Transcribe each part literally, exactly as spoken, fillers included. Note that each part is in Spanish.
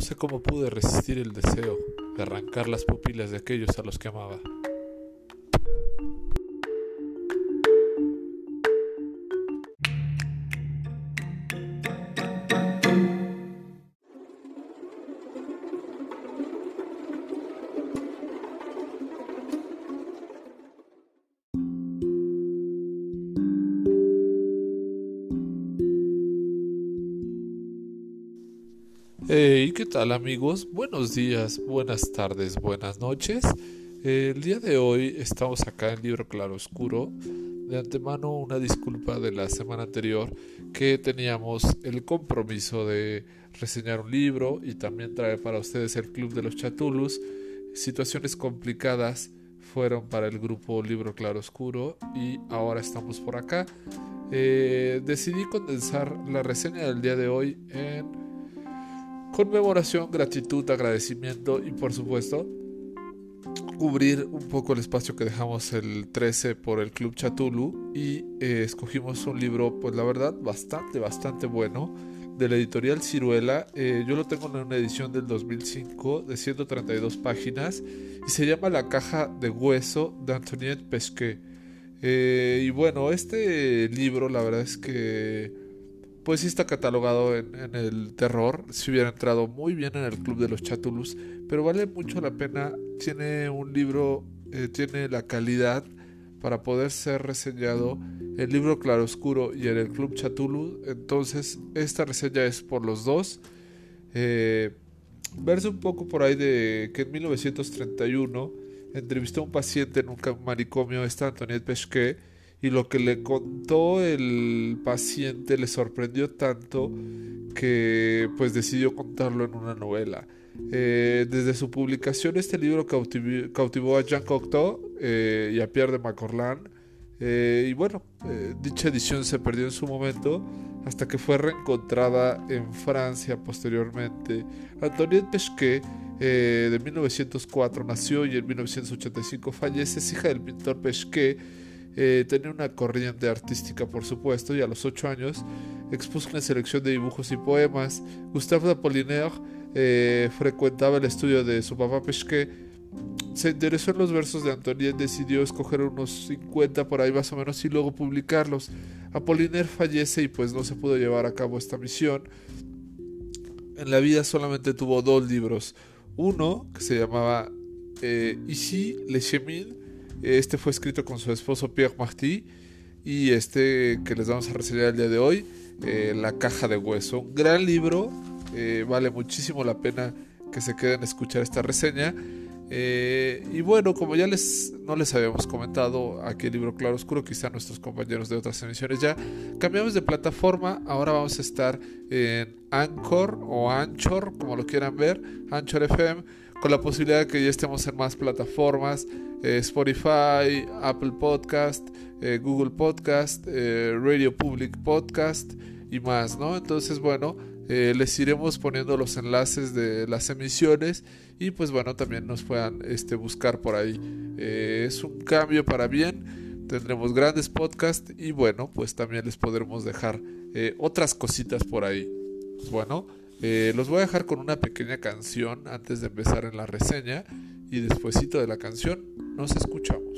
No sé cómo pude resistir el deseo de arrancar las pupilas de aquellos a los que amaba. Hey, ¿qué tal amigos? Buenos días, buenas tardes, buenas noches. Eh, el día de hoy estamos acá en Libro Claroscuro. De antemano una disculpa de la semana anterior que teníamos el compromiso de reseñar un libro y también traer para ustedes el Club de los Chatulus. Situaciones complicadas fueron para el grupo Libro Claroscuro y ahora estamos por acá. Eh, decidí condensar la reseña del día de hoy en conmemoración, gratitud, agradecimiento y por supuesto cubrir un poco el espacio que dejamos el trece por el Club Chatulu y eh, escogimos un libro, pues la verdad bastante, bastante bueno de la editorial Siruela. Eh, yo lo tengo en una edición del dos mil cinco de ciento treinta y dos páginas y se llama La Caja de Hueso de Antoniette Pesquet. Eh, y bueno, este libro la verdad es que pues sí está catalogado en, en el terror. Si hubiera entrado muy bien en el Club de los Chatulus, pero vale mucho la pena. Tiene un libro, eh, tiene la calidad para poder ser reseñado el Libro Claroscuro y en el Club Chatulus. Entonces esta reseña es por los dos. Eh, verse un poco por ahí de que en mil novecientos treinta y uno entrevistó a un paciente en un manicomio, esta Antoniette Pesquet, y lo que le contó el paciente le sorprendió tanto que pues decidió contarlo en una novela. Eh, desde su publicación este libro cautivó, cautivó a Jean Cocteau eh, y a Pierre de Macorlan. Eh, y bueno, eh, dicha edición se perdió en su momento hasta que fue reencontrada en Francia posteriormente. Antoniette Pesquet, eh, de mil novecientos cuatro nació y en mil novecientos ochenta y cinco fallece. Es hija del pintor Pesquet. Eh, tenía una corriente artística, por supuesto, y a los ocho años expuso una selección de dibujos y poemas. Gustave Apollinaire eh, frecuentaba el estudio de su papá Pesquet. Se interesó en los versos de Antoniette, decidió escoger unos cincuenta por ahí más o menos y luego publicarlos. Apollinaire fallece y pues no se pudo llevar a cabo esta misión. En la vida solamente tuvo dos libros. Uno que se llamaba eh, Ici le Chemin. Este fue escrito con su esposo Pierre Martí, y este que les vamos a reseñar el día de hoy, eh, La Caja de Hueso. Un gran libro, eh, vale muchísimo la pena que se queden a escuchar esta reseña. Eh, y bueno, como ya les no les habíamos comentado aquí el Libro Claroscuro, quizá nuestros compañeros de otras emisiones, ya cambiamos de plataforma. Ahora vamos a estar en Anchor o Anchor, como lo quieran ver, Anchor F M, con la posibilidad de que ya estemos en más plataformas, eh, Spotify, Apple Podcast, eh, Google Podcast, eh, Radio Public Podcast y más, ¿no? Entonces, bueno, eh, les iremos poniendo los enlaces de las emisiones y pues bueno, también nos puedan este, buscar por ahí. Eh, es un cambio para bien, tendremos grandes podcasts y bueno, pues también les podremos dejar eh, otras cositas por ahí. Pues bueno, eh, los voy a dejar con una pequeña canción antes de empezar en la reseña y despuesito de la canción nos escuchamos.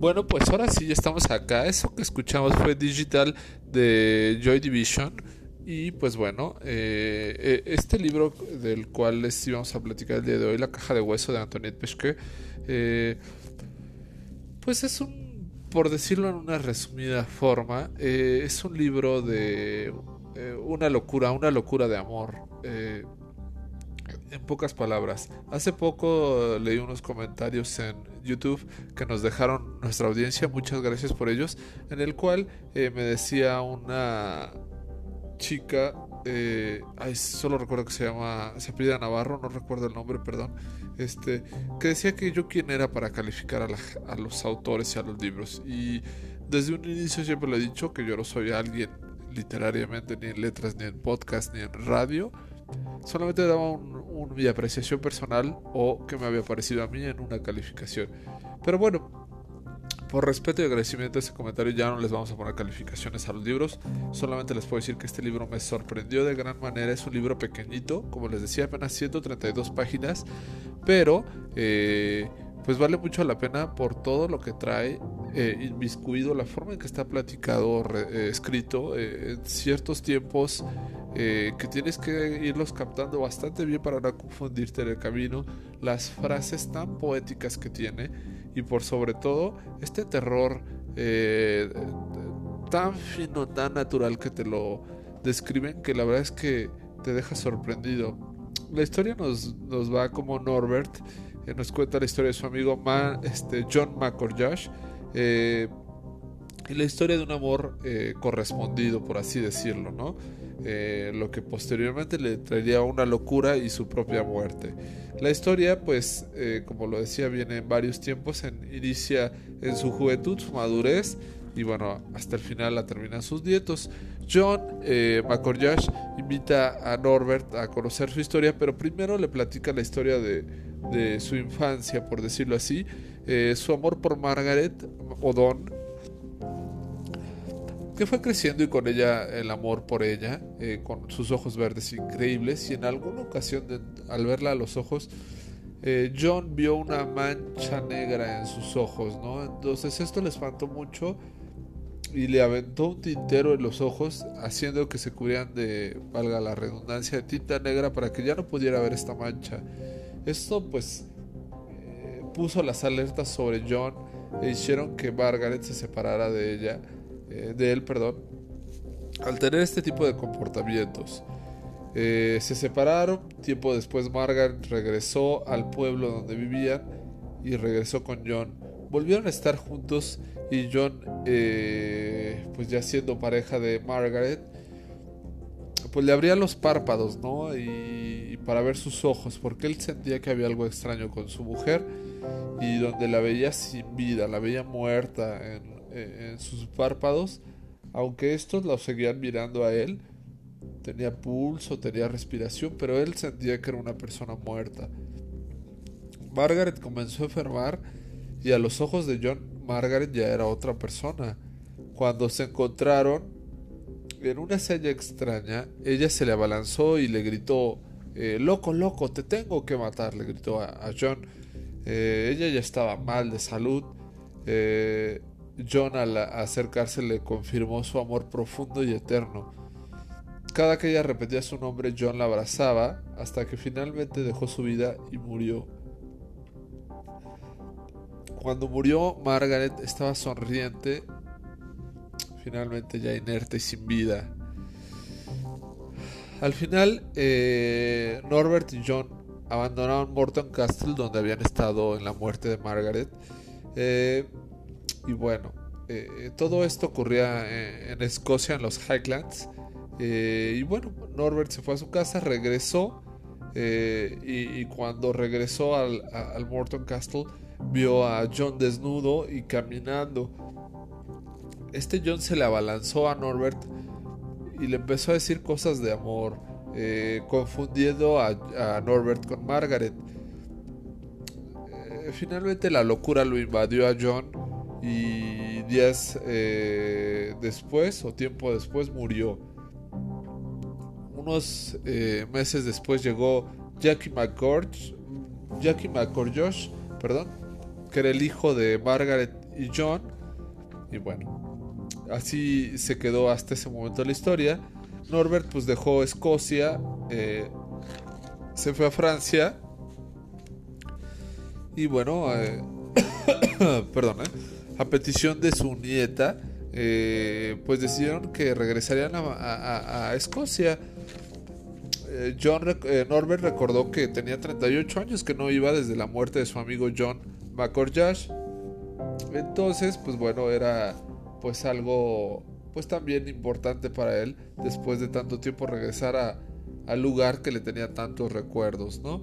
Bueno, pues ahora sí ya estamos acá. Eso que escuchamos fue Digital de Joy Division. Y pues bueno, eh, este libro del cual les íbamos a platicar el día de hoy, La caja de hueso de Antoniette Pesquet, eh, pues es un, por decirlo en una resumida forma, eh, es un libro de eh, una locura, una locura de amor. Eh, En pocas palabras, hace poco leí unos comentarios en YouTube que nos dejaron nuestra audiencia, muchas gracias por ellos, en el cual eh, me decía una chica, eh, ay, solo recuerdo que se llama, se apellida Navarro, no recuerdo el nombre, perdón, este, que decía que yo quién era para calificar a, la, a los autores y a los libros, y desde un inicio siempre lo he dicho que yo no soy alguien literariamente, ni en letras, ni en podcast, ni en radio. Solamente daba un, un, mi apreciación personal o que me había parecido a mí en una calificación. Pero bueno, por respeto y agradecimiento a ese comentario ya no les vamos a poner calificaciones a los libros. Solamente les puedo decir que este libro me sorprendió de gran manera. Es un libro pequeñito, como les decía, apenas ciento treinta y dos páginas. Pero eh, pues vale mucho la pena por todo lo que trae eh, inmiscuido, la forma en que está platicado, re, eh, escrito, eh, en ciertos tiempos. Eh, que tienes que irlos captando bastante bien para no confundirte en el camino, las frases tan poéticas que tiene y por sobre todo este terror eh, tan fino, tan natural que te lo describen, que la verdad es que te deja sorprendido. La historia nos, nos va como Norbert, eh, nos cuenta la historia de su amigo Ma, este, Jean McGorch, eh, y la historia de un amor eh, correspondido, por así decirlo, ¿no? Eh, lo que posteriormente le traería una locura y su propia muerte. La historia, pues, eh, como lo decía, viene en varios tiempos, en, inicia en su juventud, su madurez, y bueno, hasta el final la terminan sus nietos. John eh, McCorjash invita a Norbert a conocer su historia, pero primero le platica la historia de, de su infancia, por decirlo así, eh, su amor por Margaret O'Donnell, que fue creciendo y con ella el amor por ella, eh, con sus ojos verdes increíbles, y en alguna ocasión de, al verla a los ojos, eh, John vio una mancha negra en sus ojos, ¿no? Entonces esto le espantó mucho y le aventó un tintero en los ojos, haciendo que se cubrieran de, valga la redundancia, de tinta negra para que ya no pudiera ver esta mancha. Esto pues eh, puso las alertas sobre John e hicieron que Margaret se separara de ella. De él, perdón, al tener este tipo de comportamientos. Eh, se separaron. Tiempo después, Margaret regresó al pueblo donde vivían y regresó con John. Volvieron a estar juntos y John, eh, pues ya siendo pareja de Margaret, pues le abría los párpados, ¿no? Y, y para ver sus ojos, porque él sentía que había algo extraño con su mujer y donde la veía sin vida, la veía muerta en en sus párpados, aunque estos los seguían mirando a él. Tenía pulso, tenía respiración, pero él sentía que era una persona muerta. Margaret comenzó a enfermar y a los ojos de John, Margaret ya era otra persona. Cuando se encontraron en una seña extraña, ella se le abalanzó y le gritó, eh, loco, loco, te tengo que matar, le gritó a, a John. Eh, ella ya estaba mal de salud. eh, John, al acercarse, le confirmó su amor profundo y eterno. Cada que ella repetía su nombre, John la abrazaba, hasta que finalmente dejó su vida y murió. Cuando murió, Margaret estaba sonriente, finalmente ya inerte y sin vida. Al final, eh, Norbert y John abandonaron Morton Castle, donde habían estado en la muerte de Margaret. Eh... Y bueno, eh, todo esto ocurría en, en Escocia, en los Highlands. Eh, y bueno, Norbert se fue a su casa, regresó. Eh, y, y cuando regresó al, a, al Morton Castle, vio a John desnudo y caminando. Este John se le abalanzó a Norbert y le empezó a decir cosas de amor, eh, confundiendo a, a Norbert con Margaret. Eh, finalmente la locura lo invadió a John. Y días eh, después o tiempo después murió. Unos eh, meses después llegó Jackie McGorch, Jackie McGorch, perdón, que era el hijo de Margaret y John. Y bueno, así se quedó hasta ese momento de la historia. Norbert pues dejó Escocia, eh, se fue a Francia. Y bueno, eh, perdón, eh, a petición de su nieta, eh, pues decidieron que regresarían a, a, a Escocia. eh, John, eh, Norbert recordó que tenía treinta y ocho años que no iba desde la muerte de su amigo John McGorch. Entonces, pues bueno, era pues algo pues también importante para él, después de tanto tiempo regresar a, al lugar que le tenía tantos recuerdos, ¿no?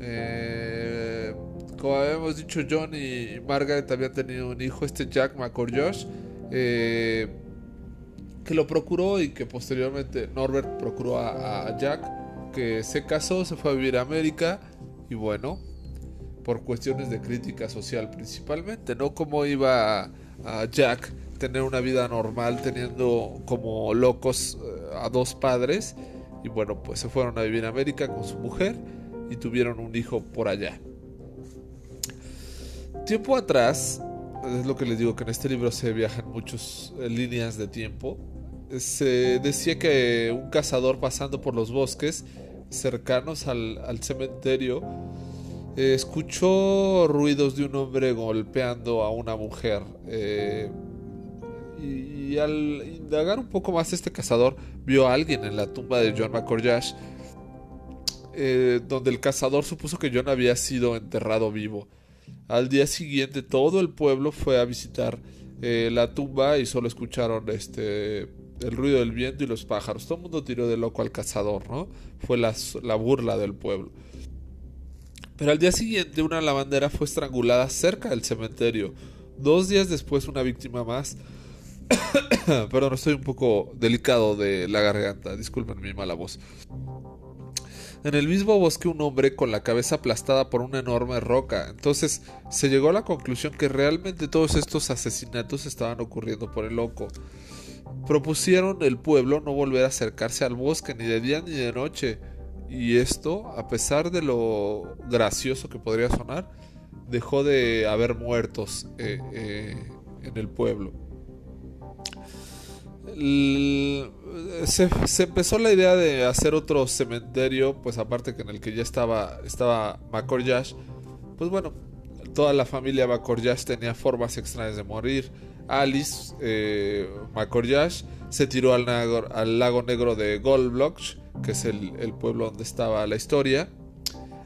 Eh, como habíamos dicho, John y Margaret habían tenido un hijo, este Jack McGorch, eh, que lo procuró y que posteriormente Norbert procuró a, a Jack, que se casó, se fue a vivir a América. Y bueno, por cuestiones de crítica social principalmente, ¿no? Cómo iba a, a Jack tener una vida normal teniendo como locos a dos padres. Y bueno, pues se fueron a vivir a América con su mujer y tuvieron un hijo por allá. Tiempo atrás, es lo que les digo, que en este libro se viajan muchas líneas de tiempo. Se decía que un cazador pasando por los bosques cercanos al, al cementerio eh, escuchó ruidos de un hombre golpeando a una mujer. Eh, y, y al indagar un poco más, este cazador vio a alguien en la tumba de John McGorch. Eh, donde el cazador supuso que John había sido enterrado vivo. Al día siguiente todo el pueblo fue a visitar eh, la tumba y solo escucharon este, el ruido del viento y los pájaros. Todo el mundo tiró de loco al cazador, ¿no? Fue la, la burla del pueblo. Pero al día siguiente una lavandera fue estrangulada cerca del cementerio. Dos días después una víctima más. Perdón, estoy un poco delicado de la garganta, disculpen mi mala voz. En el mismo bosque un hombre con la cabeza aplastada por una enorme roca. Entonces se llegó a la conclusión que realmente todos estos asesinatos estaban ocurriendo por el loco. Propusieron el pueblo no volver a acercarse al bosque ni de día ni de noche. Y esto, a pesar de lo gracioso que podría sonar, dejó de haber muertos eh, eh, en el pueblo. Se, se empezó la idea de hacer otro cementerio, pues aparte que en el que ya estaba estaba McGorch. Pues bueno, toda la familia McGorch tenía formas extrañas de morir. Alice eh, McGorch se tiró al, al lago negro de Goldblocks, que es el, el pueblo donde estaba la historia.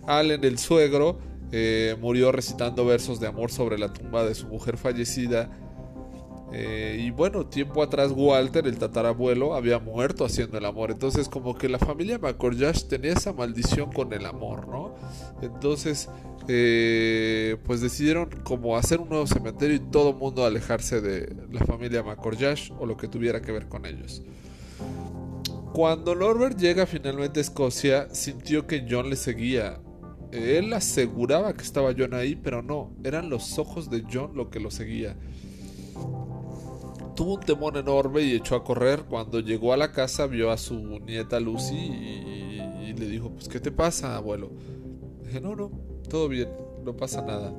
Allen, el suegro, eh, murió recitando versos de amor sobre la tumba de su mujer fallecida. Eh, y bueno, tiempo atrás Walter, el tatarabuelo, había muerto haciendo el amor. Entonces como que la familia McGorch tenía esa maldición con el amor, ¿no? Entonces eh, pues decidieron como hacer un nuevo cementerio y todo el mundo alejarse de la familia McGorch o lo que tuviera que ver con ellos. Cuando Norbert llega finalmente a Escocia, sintió que John le seguía. Él aseguraba que estaba John ahí, pero no, eran los ojos de John lo que lo seguía. Tuvo un temor enorme y echó a correr. Cuando llegó a la casa vio a su nieta Lucy y, y, y le dijo, pues ¿qué te pasa, abuelo? Dije, no, no, todo bien, no pasa nada.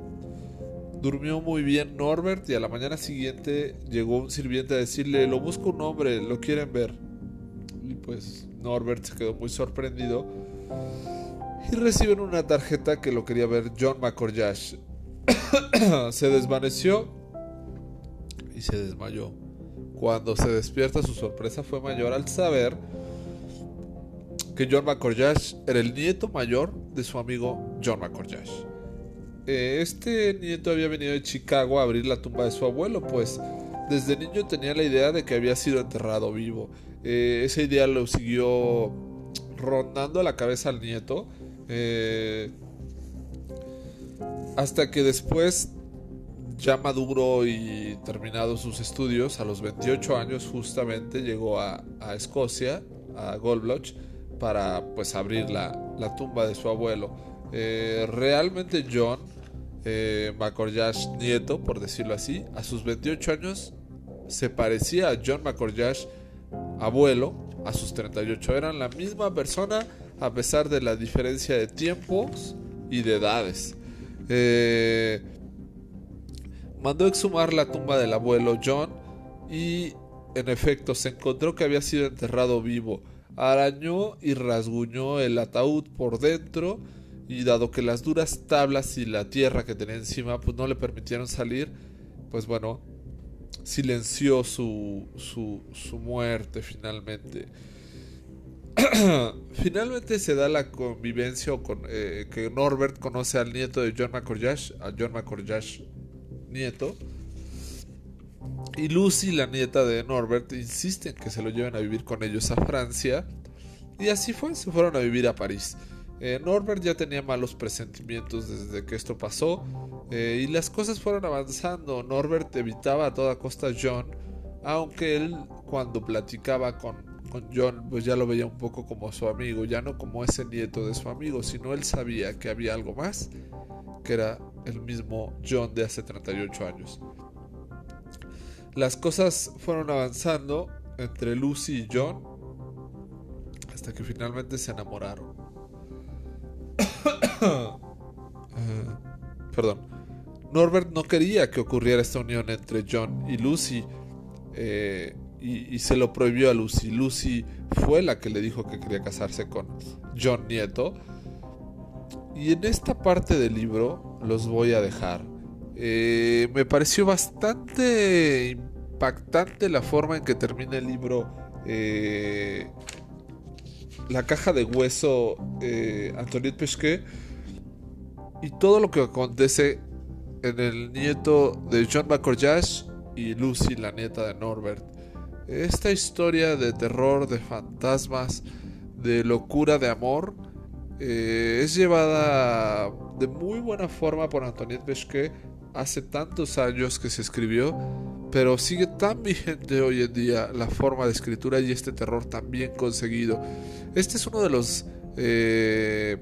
Durmió muy bien Norbert y a la mañana siguiente llegó un sirviente a decirle, lo busca un hombre, lo quieren ver. Y pues Norbert se quedó muy sorprendido y reciben una tarjeta que lo quería ver John McGorch. Se desvaneció y se desmayó. Cuando se despierta, su sorpresa fue mayor al saber que John McGorch era el nieto mayor de su amigo John McGorch. Este nieto había venido de Chicago a abrir la tumba de su abuelo, pues desde niño tenía la idea de que había sido enterrado vivo. Eh, esa idea lo siguió rondando la cabeza al nieto, eh, hasta que después, ya maduro y terminado sus estudios, a los veintiocho años justamente llegó a, a Escocia, a Goldblocks, para pues abrir la, la tumba de su abuelo. Eh, realmente John eh, McGorch nieto, por decirlo así, a sus veintiocho años se parecía a John McGorch abuelo a sus treinta y ocho. Eran la misma persona a pesar de la diferencia de tiempos y de edades. Eh... mandó exhumar la tumba del abuelo John y, en efecto, se encontró que había sido enterrado vivo. Arañó y rasguñó el ataúd por dentro y, dado que las duras tablas y la tierra que tenía encima pues no le permitieron salir, pues bueno, silenció su, su, su muerte finalmente. Finalmente se da la convivencia con, eh, que Norbert conoce al nieto de John Macorllash, a John Macorllash nieto, y Lucy, la nieta de Norbert, insiste en que se lo lleven a vivir con ellos a Francia, y así fue, se fueron a vivir a París. Eh, Norbert ya tenía malos presentimientos desde que esto pasó, eh, y las cosas fueron avanzando. Norbert evitaba a toda costa a John, aunque él, cuando platicaba con, con John, pues ya lo veía un poco como su amigo, ya no como ese nieto de su amigo, sino él sabía que había algo más, que era el mismo John de hace treinta y ocho años. Las cosas fueron avanzando entre Lucy y John hasta que finalmente se enamoraron. eh, perdón. Norbert no quería que ocurriera esta unión entre John y Lucy, eh, y, y se lo prohibió a Lucy. Lucy fue la que le dijo que quería casarse con John nieto. Y en esta parte del libro los voy a dejar. Eh, me pareció bastante impactante la forma en que termina el libro. Eh, la caja de hueso, eh, Antoniette Pesquet, y todo lo que acontece en el nieto de John Macorllash y Lucy, la nieta de Norbert. Esta historia de terror, de fantasmas, de locura, de amor, eh, es llevada de muy buena forma por Antoniette Pesquet hace tantos años que se escribió, pero sigue tan vigente hoy en día la forma de escritura y este terror tan bien conseguido. Este es uno de los eh,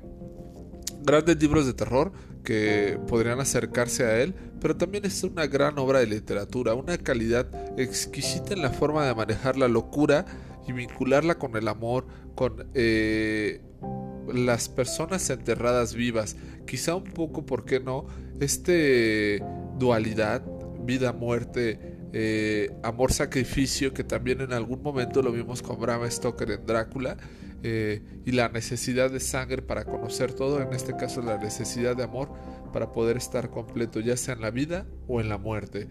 grandes libros de terror que podrían acercarse a él, pero también es una gran obra de literatura, una calidad exquisita en la forma de manejar la locura y vincularla con el amor, con eh, las personas enterradas vivas, quizá un poco, ¿por qué no?, este dualidad, vida-muerte, eh, amor-sacrificio, que también en algún momento lo vimos con Bram Stoker en Drácula, eh, y la necesidad de sangre para conocer todo, en este caso la necesidad de amor para poder estar completo, ya sea en la vida o en la muerte.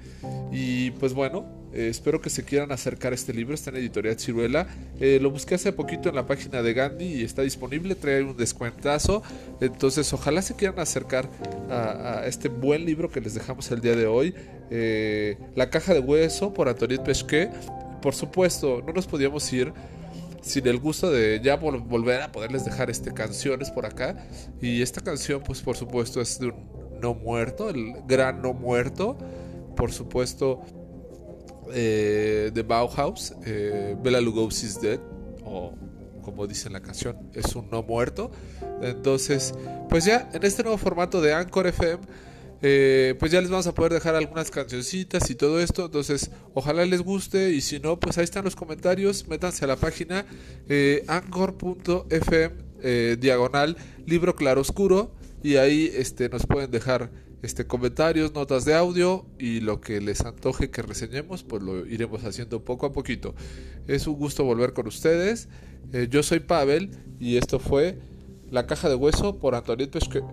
Y pues bueno, eh, espero que se quieran acercar a este libro. Está en Editorial Siruela. Eh, lo busqué hace poquito en la página de Gandhi y está disponible, trae un descuentazo, entonces ojalá se quieran acercar a, a este buen libro que les dejamos el día de hoy, eh, La caja de hueso por Antoniette Pesquet. Por supuesto, no nos podíamos ir sin el gusto de ya vol- volver a poderles dejar este canciones por acá, y esta canción pues por supuesto es de un no muerto, el gran no muerto, por supuesto, eh, de Bauhaus, eh, Bela Lugosi's Dead, o como dice en la canción, es un no muerto. Entonces pues ya en este nuevo formato de Anchor F M, Eh, pues ya les vamos a poder dejar algunas cancioncitas y todo esto, entonces ojalá les guste, y si no, pues ahí están los comentarios, métanse a la página eh, anchor punto f m eh, diagonal libro claroscuro, y ahí este, nos pueden dejar este, comentarios, notas de audio, y lo que les antoje que reseñemos, pues lo iremos haciendo poco a poquito. Es un gusto volver con ustedes, eh, yo soy Pavel, y esto fue La caja de hueso por Antoniette Pesquet.